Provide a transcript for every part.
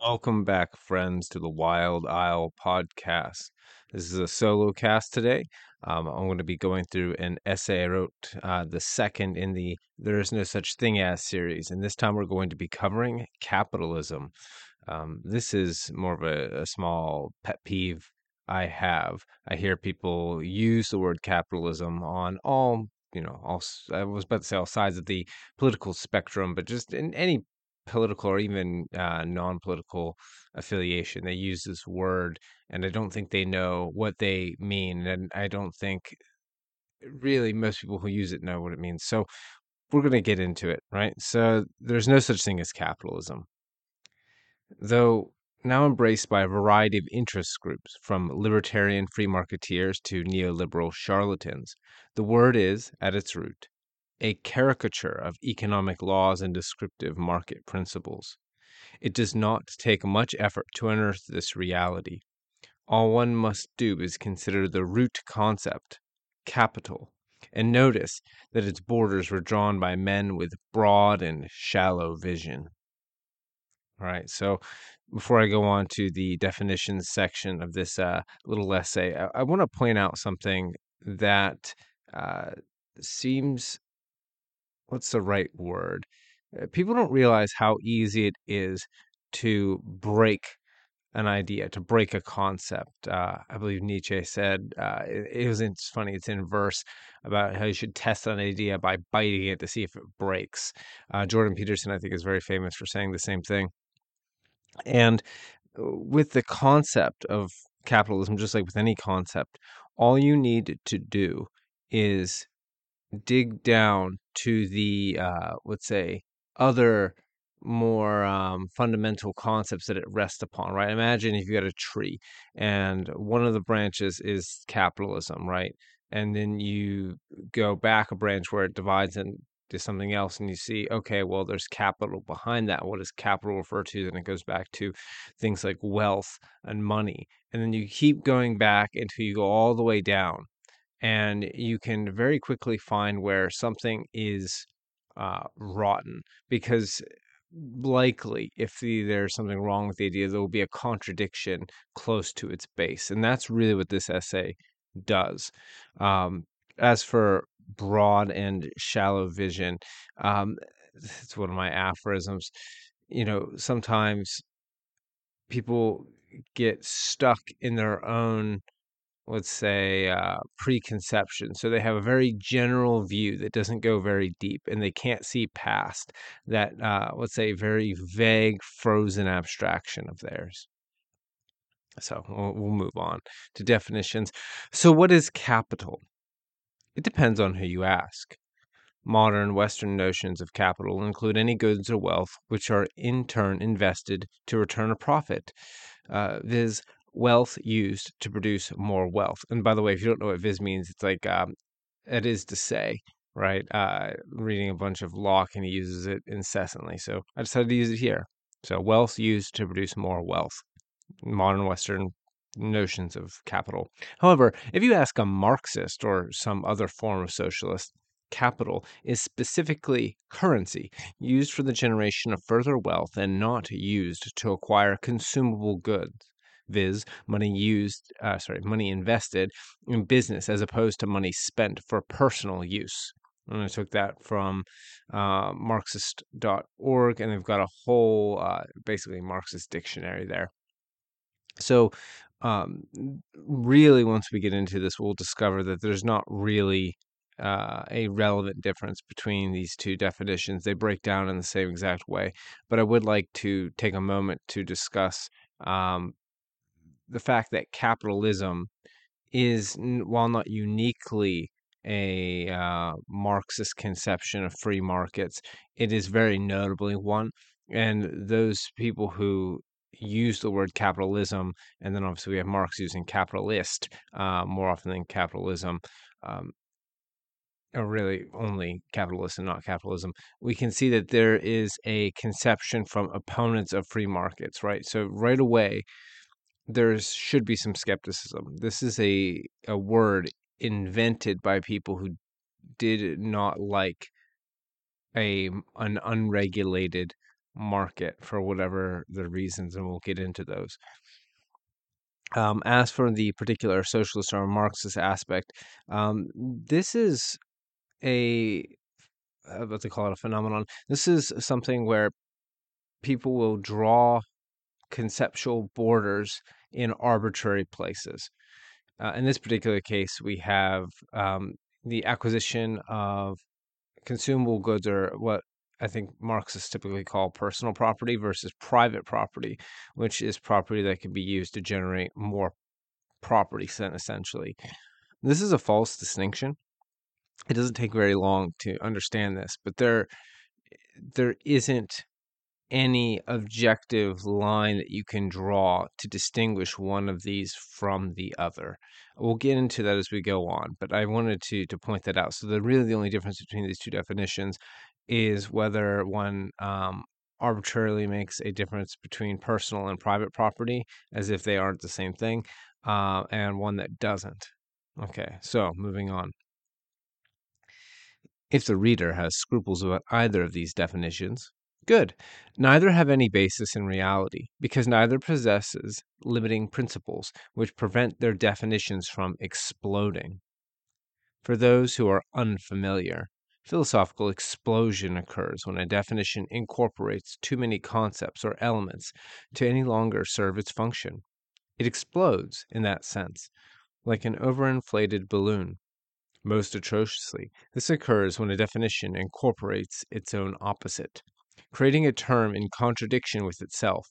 Welcome back, friends, to the Wild Isle Podcast. This is a solo cast today. I'm going to be going through an essay I wrote, the second in the There Is No Such Thing As series. And this time we're going to be covering capitalism. This is more of a small pet peeve I have. I hear people use the word capitalism on all, I was about to say all sides of the political spectrum, but just in any political or even non-political affiliation. They use this word, and I don't think they know what they mean, and I don't think really most people who use it know what it means. So we're going to get into it, right? So there's no such thing as capitalism. Though now embraced by a variety of interest groups, from libertarian free marketeers to neoliberal charlatans, the word is, at its root, a caricature of economic laws and descriptive market principles. It does not take much effort to unearth this reality. All one must do is consider the root concept, capital, and notice that its borders were drawn by men with broad and shallow vision. All right, so before I go on to the definitions section of this little essay, I want to point out something that seems... what's the right word? People don't realize how easy it is to break an idea, to break a concept. I believe Nietzsche said, it's funny, it's in verse about how you should test an idea by biting it to see if it breaks. Jordan Peterson, I think, is very famous for saying the same thing. And with the concept of capitalism, just like with any concept, all you need to do is dig down to the, let's say, other more fundamental concepts that it rests upon, right? Imagine if you got a tree and one of the branches is capitalism, right? And then you go back a branch where it divides into something else and you see, okay, well, there's capital behind that. What does capital refer to? Then it goes back to things like wealth and money. And then you keep going back until you go all the way down. And you can very quickly find where something is rotten, because likely if there's something wrong with the idea, there will be a contradiction close to its base. And that's really what this essay does. As for broad and shallow vision, it's one of my aphorisms. Sometimes people get stuck in their own, let's say, preconception. So they have a very general view that doesn't go very deep, and they can't see past that, let's say, very vague, frozen abstraction of theirs. So we'll move on to definitions. So what is capital? It depends on who you ask. Modern Western notions of capital include any goods or wealth which are in turn invested to return a profit, viz., wealth used to produce more wealth. And by the way, if you don't know what viz means, it's like it is to say, right? Reading a bunch of Locke, and he uses it incessantly. So I decided to use it here. So wealth used to produce more wealth. Modern Western notions of capital. However, if you ask a Marxist or some other form of socialist, capital is specifically currency used for the generation of further wealth and not used to acquire consumable goods. Viz., money invested in business as opposed to money spent for personal use. And I took that from Marxist.org, and they've got a whole, basically, Marxist dictionary there. So really, once we get into this, we'll discover that there's not really a relevant difference between these two definitions. They break down in the same exact way. But I would like to take a moment to discuss the fact that capitalism is, while not uniquely a Marxist conception of free markets, it is very notably one. And those people who use the word capitalism, and then obviously we have Marx using capitalist more often than capitalism, or really only capitalist and not capitalism, we can see that there is a conception from opponents of free markets, right? So right away, there should be some skepticism. This is a word invented by people who did not like an unregulated market for whatever the reasons, and we'll get into those. As for the particular socialist or Marxist aspect, this is what they call it, a phenomenon. This is something where people will draw conceptual borders in arbitrary places. In this particular case, we have the acquisition of consumable goods, or what I think Marxists typically call personal property, versus private property, which is property that can be used to generate more property, essentially. This is a false distinction. It doesn't take very long to understand this, but there isn't any objective line that you can draw to distinguish one of these from the other. We'll get into that as we go on, but I wanted to point that out. So the only difference between these two definitions is whether one arbitrarily makes a difference between personal and private property, as if they aren't the same thing, and one that doesn't. Okay, so moving on. If the reader has scruples about either of these definitions, good. Neither have any basis in reality, because neither possesses limiting principles which prevent their definitions from exploding. For those who are unfamiliar, philosophical explosion occurs when a definition incorporates too many concepts or elements to any longer serve its function. It explodes, in that sense, like an overinflated balloon. Most atrociously, this occurs when a definition incorporates its own opposite, creating a term in contradiction with itself,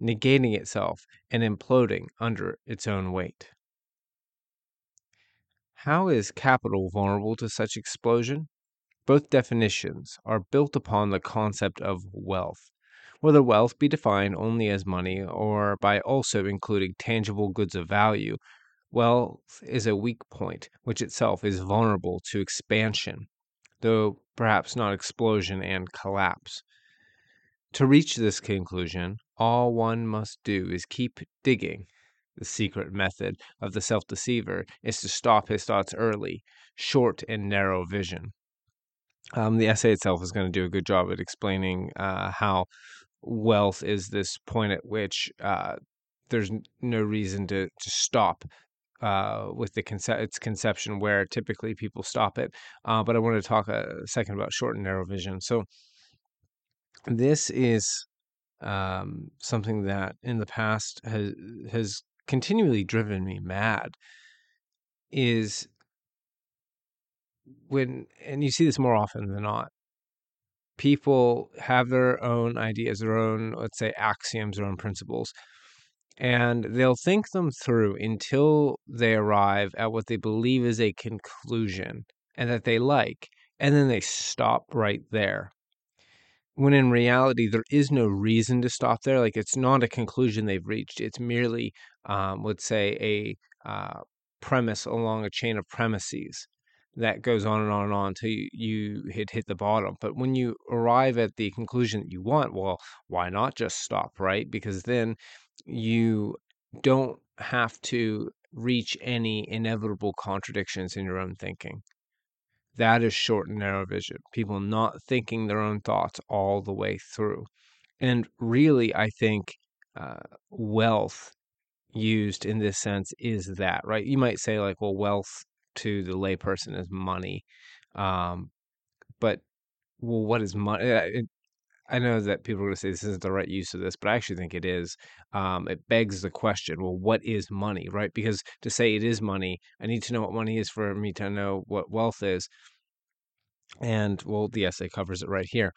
negating itself, and imploding under its own weight. How is capital vulnerable to such explosion? Both definitions are built upon the concept of wealth, whether wealth be defined only as money or by also including tangible goods of value. Wealth is a weak point, which itself is vulnerable to expansion, though perhaps not explosion and collapse. To reach this conclusion, all one must do is keep digging. The secret method of the self-deceiver is to stop his thoughts early, short and narrow vision. The essay itself is going to do a good job at explaining how wealth is this point at which there's no reason to stop with its conception, where typically people stop it. But I want to talk a second about short and narrow vision. So this is something that in the past has continually driven me mad, is when, and you see this more often than not, people have their own ideas, their own, let's say, axioms, their own principles, and they'll think them through until they arrive at what they believe is a conclusion and that they like, and then they stop right there. When in reality, there is no reason to stop there. Like, it's not a conclusion they've reached. It's merely, let's say, a premise along a chain of premises that goes on and on until you hit the bottom. But when you arrive at the conclusion that you want, well, why not just stop, right? Because then you don't have to reach any inevitable contradictions in your own thinking. That is short and narrow vision, people not thinking their own thoughts all the way through. And really, I think wealth used in this sense is that, right? You might say, like, well, wealth to the layperson is money. But, well, what is money? I know that people are going to say this isn't the right use of this, but I actually think it is. It begs the question, well, what is money, right? Because to say it is money, I need to know what money is for me to know what wealth is. And, well, the essay covers it right here.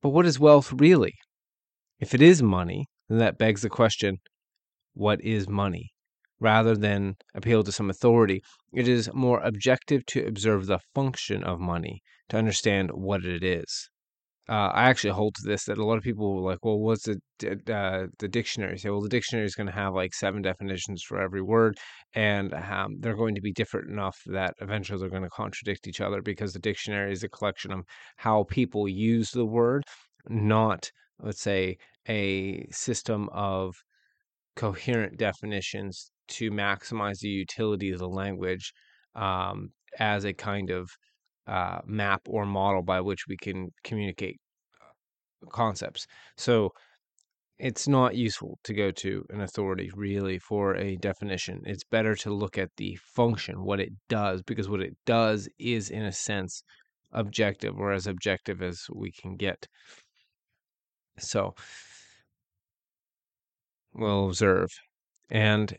But what is wealth really? If it is money, then that begs the question, what is money? Rather than appeal to some authority, it is more objective to observe the function of money, to understand what it is. I actually hold to this, that a lot of people were like, well, what's the dictionary? Say, well, the dictionary is going to have like 7 definitions for every word, and they're going to be different enough that eventually they're going to contradict each other, because the dictionary is a collection of how people use the word, not, let's say, a system of coherent definitions to maximize the utility of the language as a kind of map or model by which we can communicate concepts. So it's not useful to go to an authority really for a definition. It's better to look at the function, what it does, because what it does is, in a sense, objective, or as objective as we can get. So we'll observe. And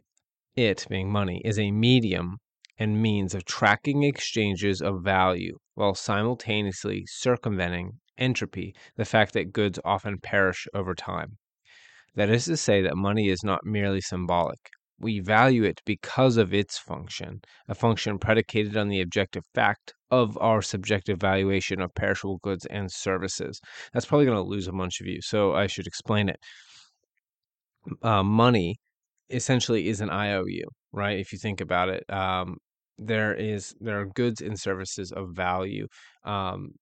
it, being money, is a medium and means of tracking exchanges of value while simultaneously circumventing entropy, the fact that goods often perish over time. That is to say that money is not merely symbolic. We value it because of its function, a function predicated on the objective fact of our subjective valuation of perishable goods and services. That's probably going to lose a bunch of you, so I should explain it. Money essentially is an IOU, right? If you think about it, there are goods and services of value.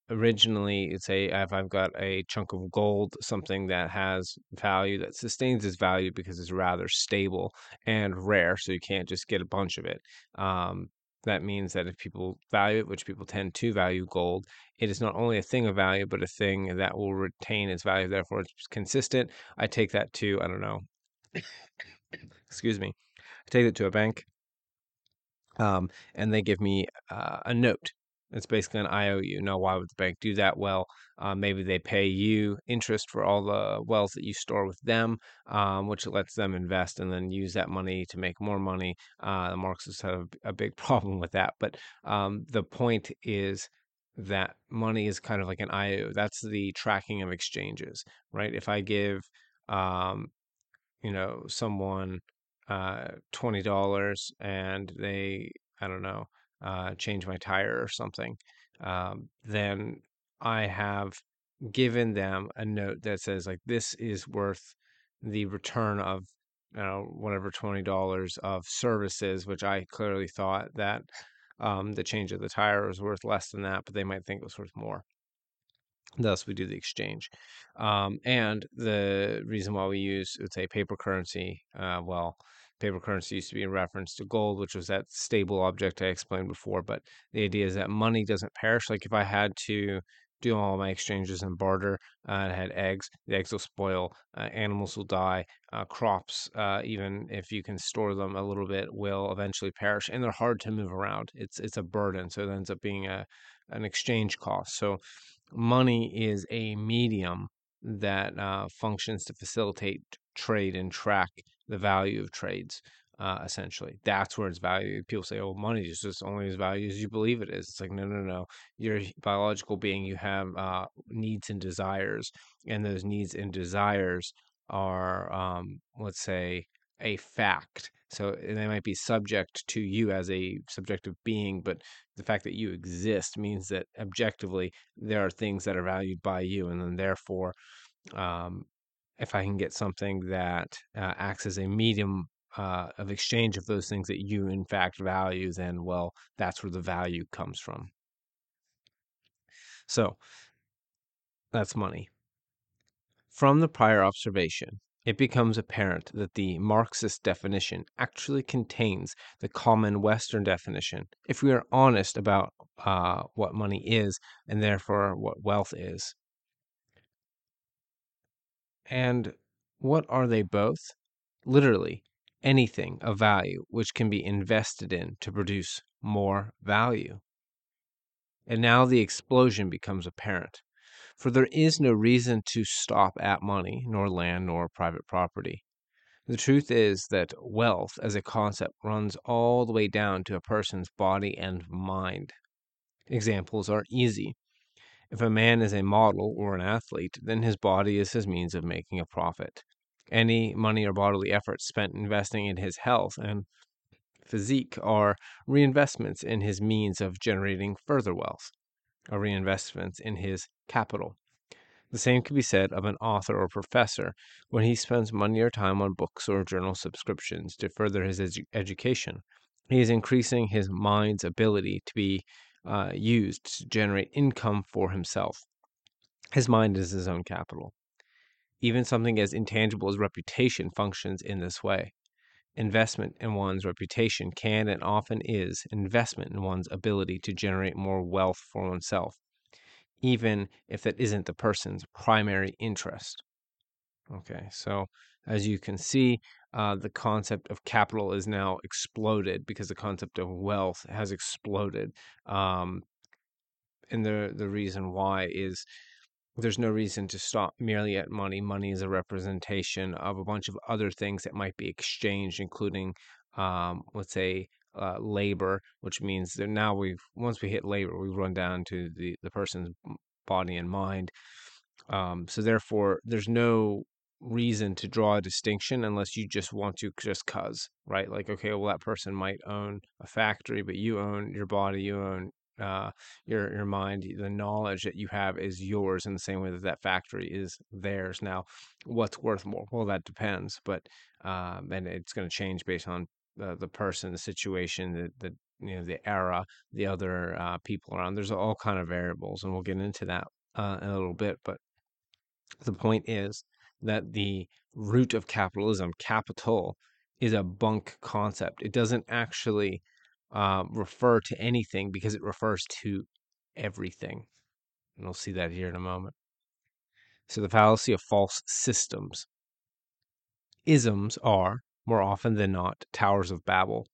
Originally, if I've got a chunk of gold, something that has value, that sustains its value because it's rather stable and rare, so you can't just get a bunch of it. That means that if people value it, which people tend to value gold, it is not only a thing of value, but a thing that will retain its value. Therefore, it's consistent. I take that to, excuse me, I take it to a bank, and they give me a note. It's basically an IOU. Now, why would the bank do that? Well, maybe they pay you interest for all the wealth that you store with them, which lets them invest and then use that money to make more money. The Marxists have a big problem with that. But the point is that money is kind of like an IOU. That's the tracking of exchanges, right? If I give, someone $20 and they, change my tire or something, then I have given them a note that says, like, this is worth the return of, whatever $20 of services, which I clearly thought that the change of the tire was worth less than that, but they might think it was worth more. Thus, we do the exchange. And the reason why we use, paper currency, paper currency used to be in reference to gold, which was that stable object I explained before. But the idea is that money doesn't perish. Like if I had to do all my exchanges and barter, and I had eggs, the eggs will spoil, animals will die, crops, even if you can store them a little bit, will eventually perish. And they're hard to move around. It's a burden. So it ends up being an exchange cost. So money is a medium that functions to facilitate trade and track the value of trades, essentially. That's where it's valued. People say, oh, money is just only as valued as you believe it is. It's like, no. You're a biological being. You have needs and desires, and those needs and desires are, let's say, a fact. So they might be subject to you as a subjective being, but the fact that you exist means that objectively there are things that are valued by you. And then therefore, if I can get something that acts as a medium of exchange of those things that you in fact value, then, well, that's where the value comes from. So that's money. From the prior observation, it becomes apparent that the Marxist definition actually contains the common Western definition, if we are honest about what money is and therefore what wealth is. And what are they both? Literally, anything of value which can be invested in to produce more value. And now the explosion becomes apparent. For there is no reason to stop at money, nor land, nor private property. The truth is that wealth as a concept runs all the way down to a person's body and mind. Examples are easy. If a man is a model or an athlete, then his body is his means of making a profit. Any money or bodily effort spent investing in his health and physique are reinvestments in his means of generating further wealth, or reinvestments in his capital. The same can be said of an author or professor when he spends money or time on books or journal subscriptions to further his education. He is increasing his mind's ability to be used to generate income for himself. His mind is his own capital. Even something as intangible as reputation functions in this way. Investment in one's reputation can and often is investment in one's ability to generate more wealth for oneself. even if that isn't the person's primary interest. Okay, so as you can see, the concept of capital is now exploded because the concept of wealth has exploded. And the reason why is there's no reason to stop merely at money. Money is a representation of a bunch of other things that might be exchanged, including, let's say, labor, which means that now once we hit labor, we run down to the person's body and mind. So therefore, there's no reason to draw a distinction unless you just want to, just cause, right? Like, okay, well, that person might own a factory, but you own your body, you own your mind. The knowledge that you have is yours in the same way that that factory is theirs. Now, what's worth more? Well, that depends, but and it's going to change based on the person, the situation, the era, the other people around. There's all kind of variables, and we'll get into that in a little bit. But the point is that the root of capitalism, capital, is a bunk concept. It doesn't actually refer to anything because it refers to everything. And we'll see that here in a moment. So the fallacy of false systems. Isms are, more often than not, towers of Babel.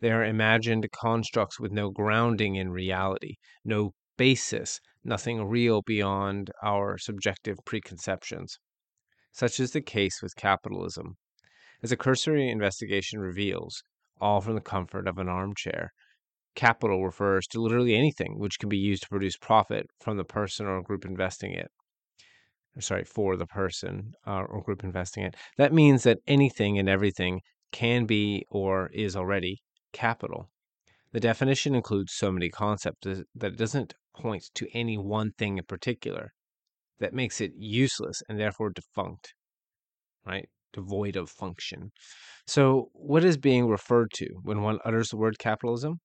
They are imagined constructs with no grounding in reality, no basis, nothing real beyond our subjective preconceptions. Such is the case with capitalism. As a cursory investigation reveals, all from the comfort of an armchair, capital refers to literally anything which can be used to produce profit from the person or group investing it. For the person or group investing it. That means that anything and everything can be or is already capital. The definition includes so many concepts that it doesn't point to any one thing in particular. That makes it useless and therefore defunct, right? Devoid of function. So what is being referred to when one utters the word capitalism?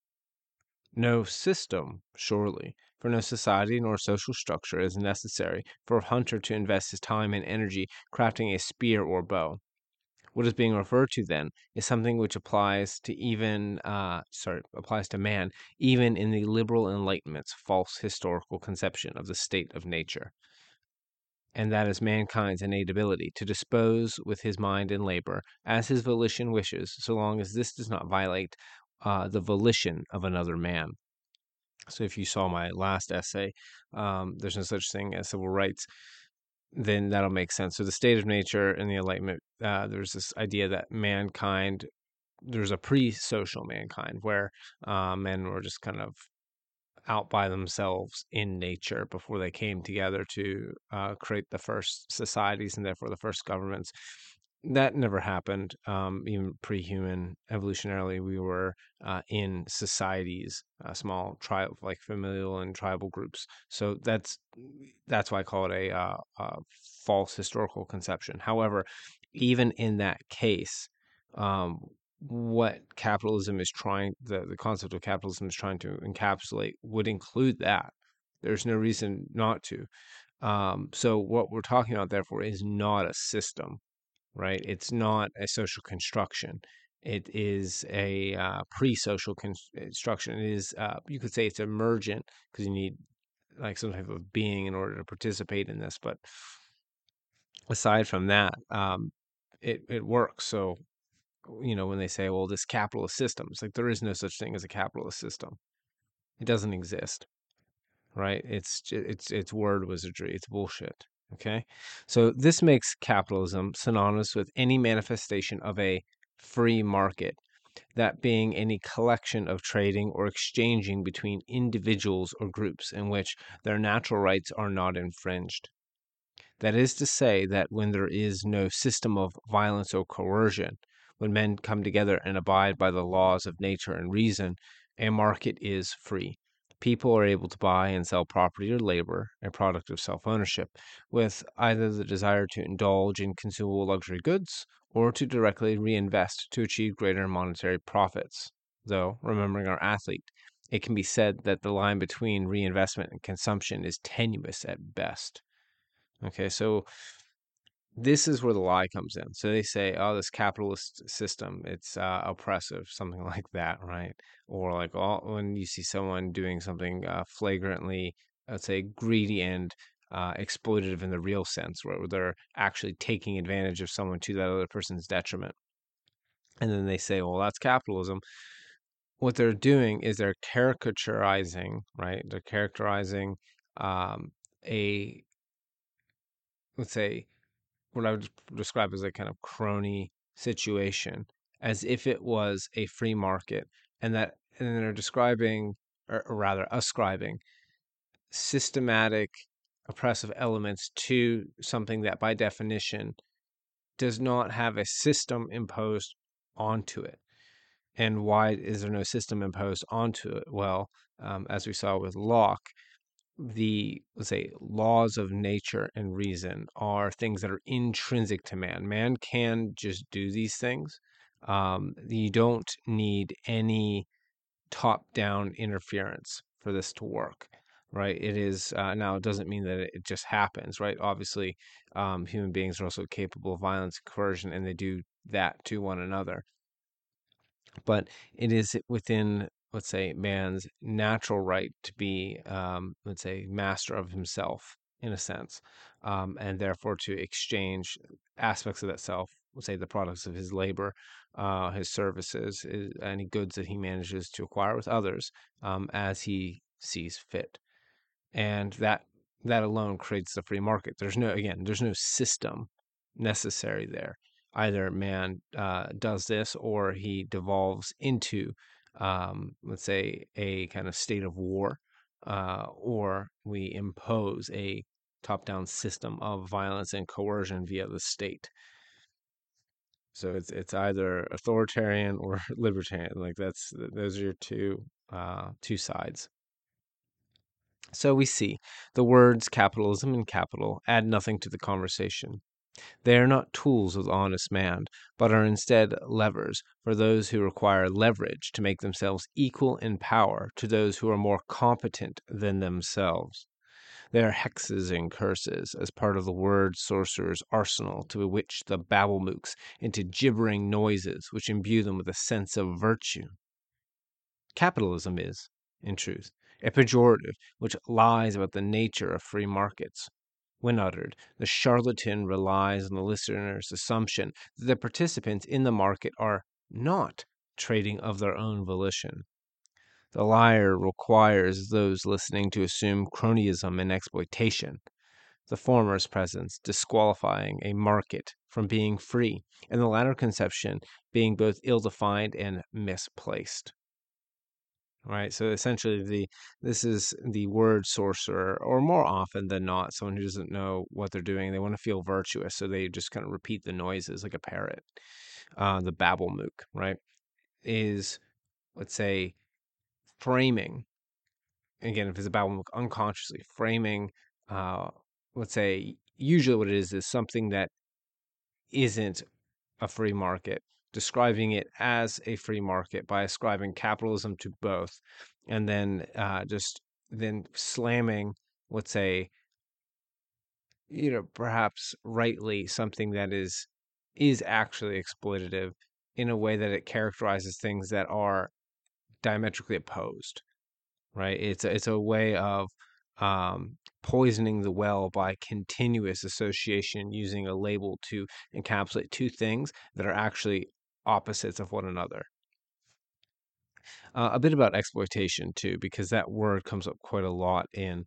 No system, surely, for no society nor social structure is necessary for a hunter to invest his time and energy crafting a spear or bow. What is being referred to then is something which applies to man, even in the liberal Enlightenment's false historical conception of the state of nature. And that is mankind's innate ability to dispose with his mind and labor as his volition wishes, so long as this does not violate the volition of another man. So if you saw my last essay, there's no such thing as civil rights, then that'll make sense. So the state of nature and the Enlightenment, there's this idea that mankind, there's a pre-social mankind where men were just kind of out by themselves in nature before they came together to create the first societies and therefore the first governments. That never happened. Even pre-human, evolutionarily, we were in societies, small tribe, like familial and tribal groups. So that's why I call it a false historical conception. However, even in that case, what capitalism is trying, the concept of capitalism is trying to encapsulate would include that. There's no reason not to. So what we're talking about, therefore, is not a system. Right? It's not a social construction. It is a pre-social construction. It is, you could say it's emergent because you need like some type of being in order to participate in this. But aside from that, it works. So, when they say, well, this capitalist system, it's like there is no such thing as a capitalist system. It doesn't exist, right? It's word wizardry. It's bullshit. Okay, so this makes capitalism synonymous with any manifestation of a free market, that being any collection of trading or exchanging between individuals or groups in which their natural rights are not infringed. That is to say that when there is no system of violence or coercion, when men come together and abide by the laws of nature and reason, a market is free. People are able to buy and sell property or labor, a product of self-ownership, with either the desire to indulge in consumable luxury goods or to directly reinvest to achieve greater monetary profits. Though, remembering our athlete, it can be said that the line between reinvestment and consumption is tenuous at best. Okay, so this is where the lie comes in. So they say, oh, this capitalist system, it's oppressive, something like that, right? Or like when you see someone doing something flagrantly let's say, greedy and exploitative in the real sense, where they're actually taking advantage of someone to that other person's detriment. And then they say, well, that's capitalism. What they're doing is they're caricaturizing, right? They're characterizing let's say, what I would describe as a kind of crony situation, as if it was a free market, and they're describing, or rather ascribing, systematic oppressive elements to something that by definition does not have a system imposed onto it. And why is there no system imposed onto it? Well, as we saw with Locke, the, let's say, laws of nature and reason are things that are intrinsic to man. Man can just do these things. You don't need any top-down interference for this to work, right? It is, now it doesn't mean that it just happens, right? Obviously, human beings are also capable of violence and coercion, and they do that to one another. But it is within, let's say, man's natural right to be, let's say, master of himself in a sense, and therefore to exchange aspects of that self, let's say the products of his labor, his services, any goods that he manages to acquire with others as he sees fit. And that alone creates the free market. There's no system necessary there. Either man does this, or he devolves into, let's say, a kind of state of war, or we impose a top-down system of violence and coercion via the state. So it's either authoritarian or libertarian. Like those are your two sides. So we see the words capitalism and capital add nothing to the conversation. They are not tools of the honest man, but are instead levers for those who require leverage to make themselves equal in power to those who are more competent than themselves. They are hexes and curses as part of the word sorcerer's arsenal to bewitch the babelmooks into gibbering noises which imbue them with a sense of virtue. Capitalism is, in truth, a pejorative which lies about the nature of free markets. When uttered, the charlatan relies on the listener's assumption that the participants in the market are not trading of their own volition. The liar requires those listening to assume cronyism and exploitation, the former's presence disqualifying a market from being free, and the latter conception being both ill-defined and misplaced. Right, so essentially, this is the word sorcerer, or more often than not, someone who doesn't know what they're doing. They want to feel virtuous, so they just kind of repeat the noises like a parrot. The babelmook, right, is, let's say, framing. Again, if it's a babelmook, unconsciously framing. Let's say usually what it is something that isn't a free market, describing it as a free market by ascribing capitalism to both, and then just slamming, let's say, perhaps rightly, something that is actually exploitative in a way that it characterizes things that are diametrically opposed, right? It's a way of poisoning the well by continuous association, using a label to encapsulate two things that are actually opposites of one another. A bit about exploitation too, because that word comes up quite a lot in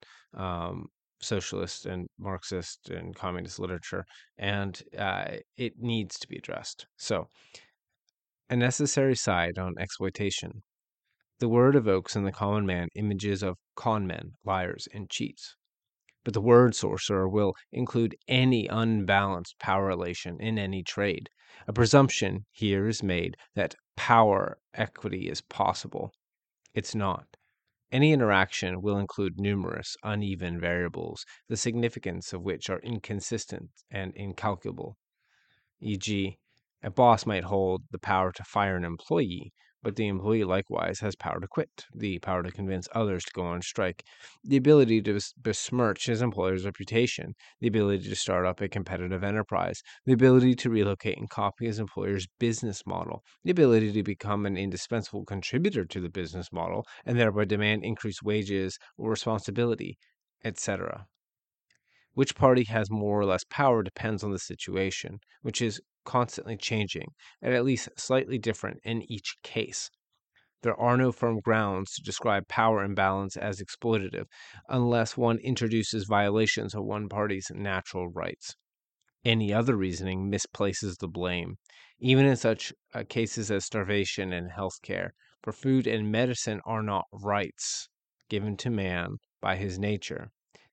socialist and Marxist and communist literature, and it needs to be addressed. So, a necessary side on exploitation. The word evokes in the common man images of con men, liars, and cheats. But the word sorcerer will include any unbalanced power relation in any trade. A presumption here is made that power equity is possible. It's not. Any interaction will include numerous uneven variables, the significance of which are inconsistent and incalculable. E.g., a boss might hold the power to fire an employee, but the employee likewise has power to quit, the power to convince others to go on strike, the ability to besmirch his employer's reputation, the ability to start up a competitive enterprise, the ability to relocate and copy his employer's business model, the ability to become an indispensable contributor to the business model and thereby demand increased wages or responsibility, etc. Which party has more or less power depends on the situation, which is constantly changing, and at least slightly different in each case. There are no firm grounds to describe power imbalance as exploitative unless one introduces violations of one party's natural rights. Any other reasoning misplaces the blame, even in such cases as starvation and health care, for food and medicine are not rights given to man by his nature.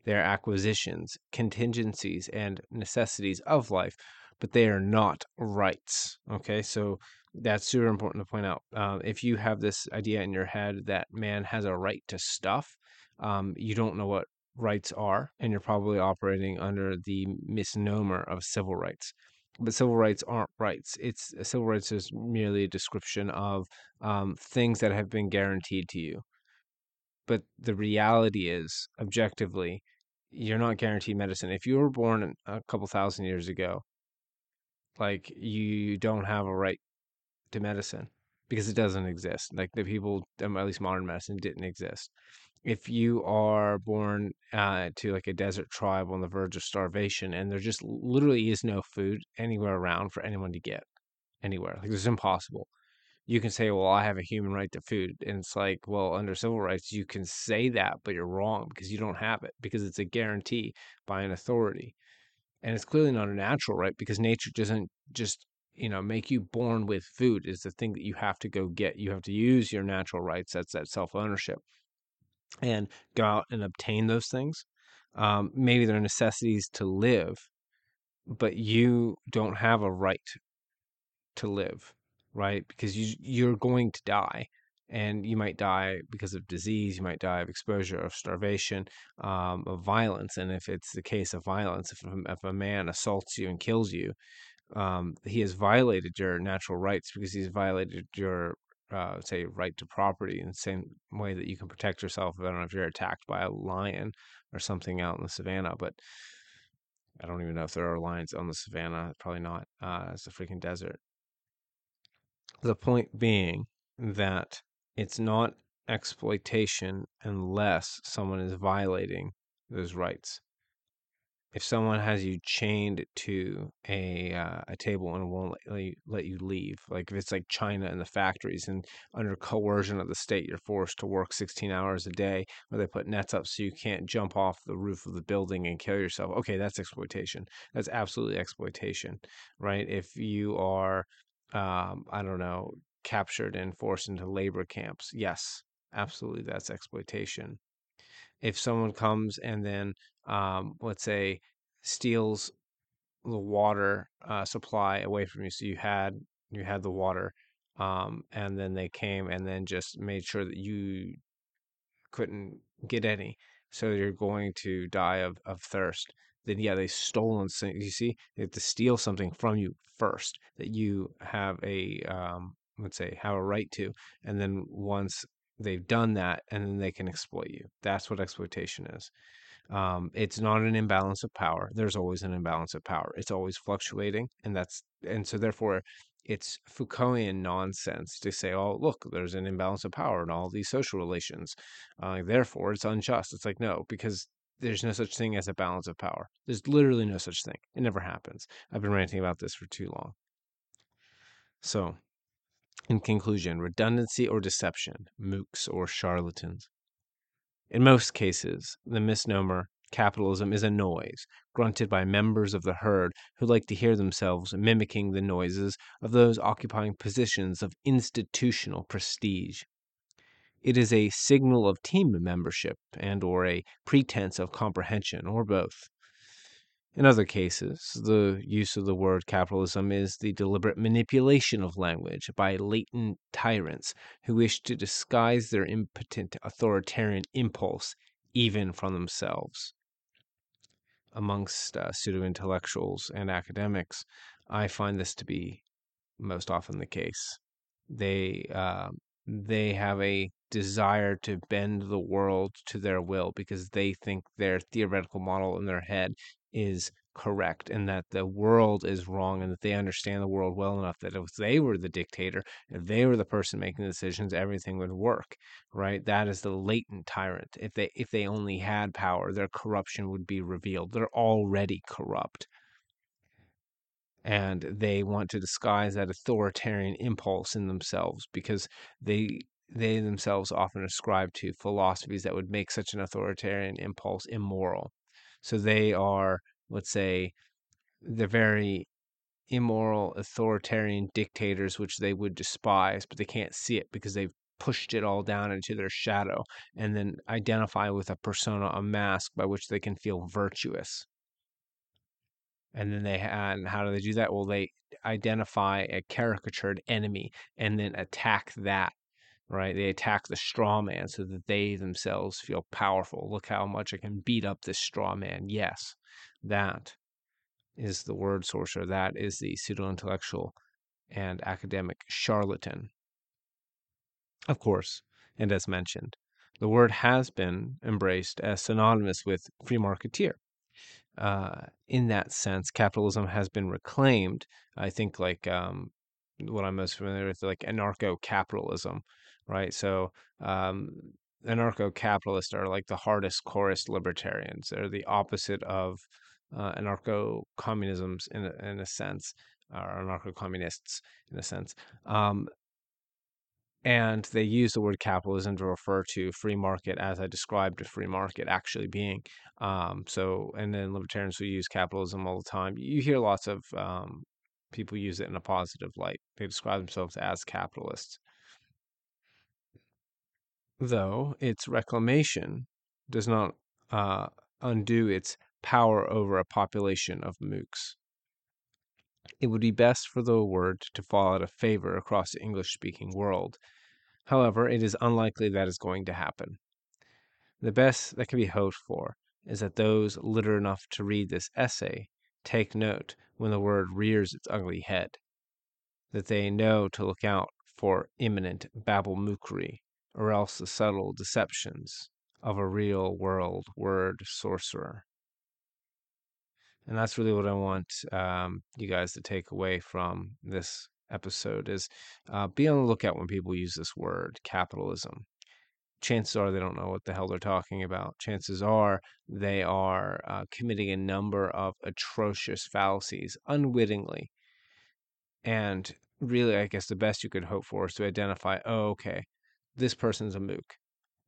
They are acquisitions, contingencies, and necessities of life, but they are not rights. Okay, so that's super important to point out. If you have this idea in your head that man has a right to stuff, you don't know what rights are, and you're probably operating under the misnomer of civil rights. But civil rights aren't rights. Civil rights is merely a description of things that have been guaranteed to you. But the reality is, objectively, you're not guaranteed medicine. If you were born a couple thousand years ago, like, you don't have a right to medicine because it doesn't exist. Like, the people, at least modern medicine, didn't exist. If you are born to like a desert tribe on the verge of starvation, and there just literally is no food anywhere around for anyone to get anywhere, like, it's impossible. You can say, well, I have a human right to food. And it's like, well, under civil rights, you can say that, but you're wrong because you don't have it, because it's a guarantee by an authority. And it's clearly not a natural right, because nature doesn't just, make you born with food. It's the thing that you have to go get. You have to use your natural rights. That's that self-ownership, and go out and obtain those things. Maybe they're necessities to live, but you don't have a right to live, right? Because you're going to die, and you might die because of disease, you might die of exposure, of starvation, of violence. And if it's the case of violence, if a man assaults you and kills you, he has violated your natural rights, because he's violated your say right to property, in the same way that you can protect yourself. I don't know if you're attacked by a lion or something out in the savannah, but I don't even know if there are lions on the savannah. Probably not. It's a freaking desert. The point being that it's not exploitation unless someone is violating those rights. If someone has you chained to a table and won't let you leave, like if it's like China and the factories, and under coercion of the state, you're forced to work 16 hours a day, where they put nets up so you can't jump off the roof of the building and kill yourself. Okay, that's exploitation. That's absolutely exploitation, right? If you are, captured and forced into labor camps, yes, absolutely, that's exploitation. If someone comes and then, let's say, steals the water supply away from you, so you had the water, and then they came and then just made sure that you couldn't get any, so you're going to die of thirst. Then yeah, they stolen something. You see, they have to steal something from you first that you have a right to, and then once they've done that, and then they can exploit you. That's what exploitation is. It's not an imbalance of power. There's always an imbalance of power. It's always fluctuating, and so therefore, it's Foucaultian nonsense to say, oh, look, there's an imbalance of power in all these social relations. Therefore, it's unjust. It's like, no, because there's no such thing as a balance of power. There's literally no such thing. It never happens. I've been ranting about this for too long. So, in conclusion, redundancy or deception, mooks or charlatans. In most cases, the misnomer capitalism is a noise grunted by members of the herd who like to hear themselves mimicking the noises of those occupying positions of institutional prestige. It is a signal of team membership and or a pretense of comprehension, or both. In other cases, the use of the word capitalism is the deliberate manipulation of language by latent tyrants who wish to disguise their impotent authoritarian impulse even from themselves. Amongst pseudo-intellectuals and academics, I find this to be most often the case. They have a desire to bend the world to their will because they think their theoretical model in their head is correct and that the world is wrong and that they understand the world well enough that if they were the dictator, if they were the person making the decisions, everything would work, right? That is the latent tyrant. If they only had power, their corruption would be revealed. They're already corrupt. And they want to disguise that authoritarian impulse in themselves because they themselves often ascribe to philosophies that would make such an authoritarian impulse immoral. So they are, let's say, the very immoral authoritarian dictators which they would despise, but they can't see it because they've pushed it all down into their shadow and then identify with a persona, a mask by which they can feel virtuous. And then and how do they do that? Well, they identify a caricatured enemy and then attack that, right? They attack the straw man so that they themselves feel powerful. Look how much I can beat up this straw man. Yes, that is the word sorcerer. That is the pseudo-intellectual and academic charlatan. Of course, and as mentioned, the word has been embraced as synonymous with free marketeer. In that sense, capitalism has been reclaimed. I think like what I'm most familiar with, like anarcho-capitalism, right? So anarcho-capitalists are like the hardest chorus libertarians. They're the opposite of anarcho-communisms in a sense, or anarcho-communists in a sense. And they use the word capitalism to refer to free market, as I described a free market actually being. And then libertarians who use capitalism all the time. You hear lots of people use it in a positive light. They describe themselves as capitalists. Though its reclamation does not undo its power over a population of mooks. It would be best for the word to fall out of favor across the English-speaking world. However, it is unlikely that is going to happen. The best that can be hoped for is that those literate enough to read this essay take note when the word rears its ugly head, that they know to look out for imminent Babel-mookery, or else the subtle deceptions of a real-world word sorcerer. And that's really what I want you guys to take away from this episode is be on the lookout when people use this word, capitalism. Chances are they don't know what the hell they're talking about. Chances are they are committing a number of atrocious fallacies unwittingly. And really, I guess the best you could hope for is to identify, oh, okay, this person's a mook.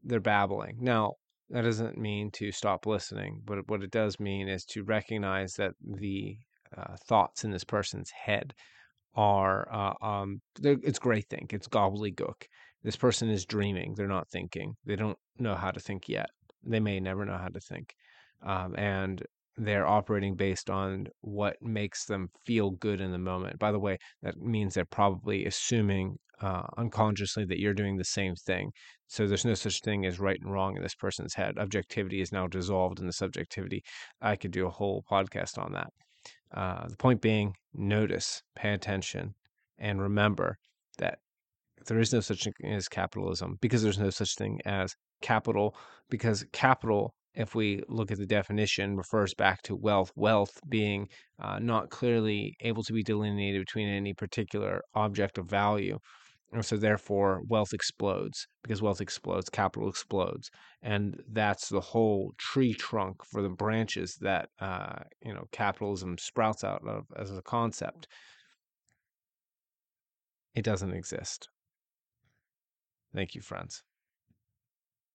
They're babbling. Now, that doesn't mean to stop listening, but what it does mean is to recognize that the thoughts in this person's head are, it's great think, it's gobbledygook. This person is dreaming, they're not thinking. They don't know how to think yet. They may never know how to think. And they're operating based on what makes them feel good in the moment. By the way, that means they're probably assuming unconsciously that you're doing the same thing. So there's no such thing as right and wrong in this person's head. Objectivity is now dissolved in the subjectivity. I could do a whole podcast on that. The point being, notice, pay attention, and remember that there is no such thing as capitalism because there's no such thing as capital, because capital, if we look at the definition, refers back to wealth, wealth being not clearly able to be delineated between any particular object of value. And so therefore, wealth explodes. Because wealth explodes, capital explodes. And that's the whole tree trunk for the branches that capitalism sprouts out of as a concept. It doesn't exist. Thank you, friends.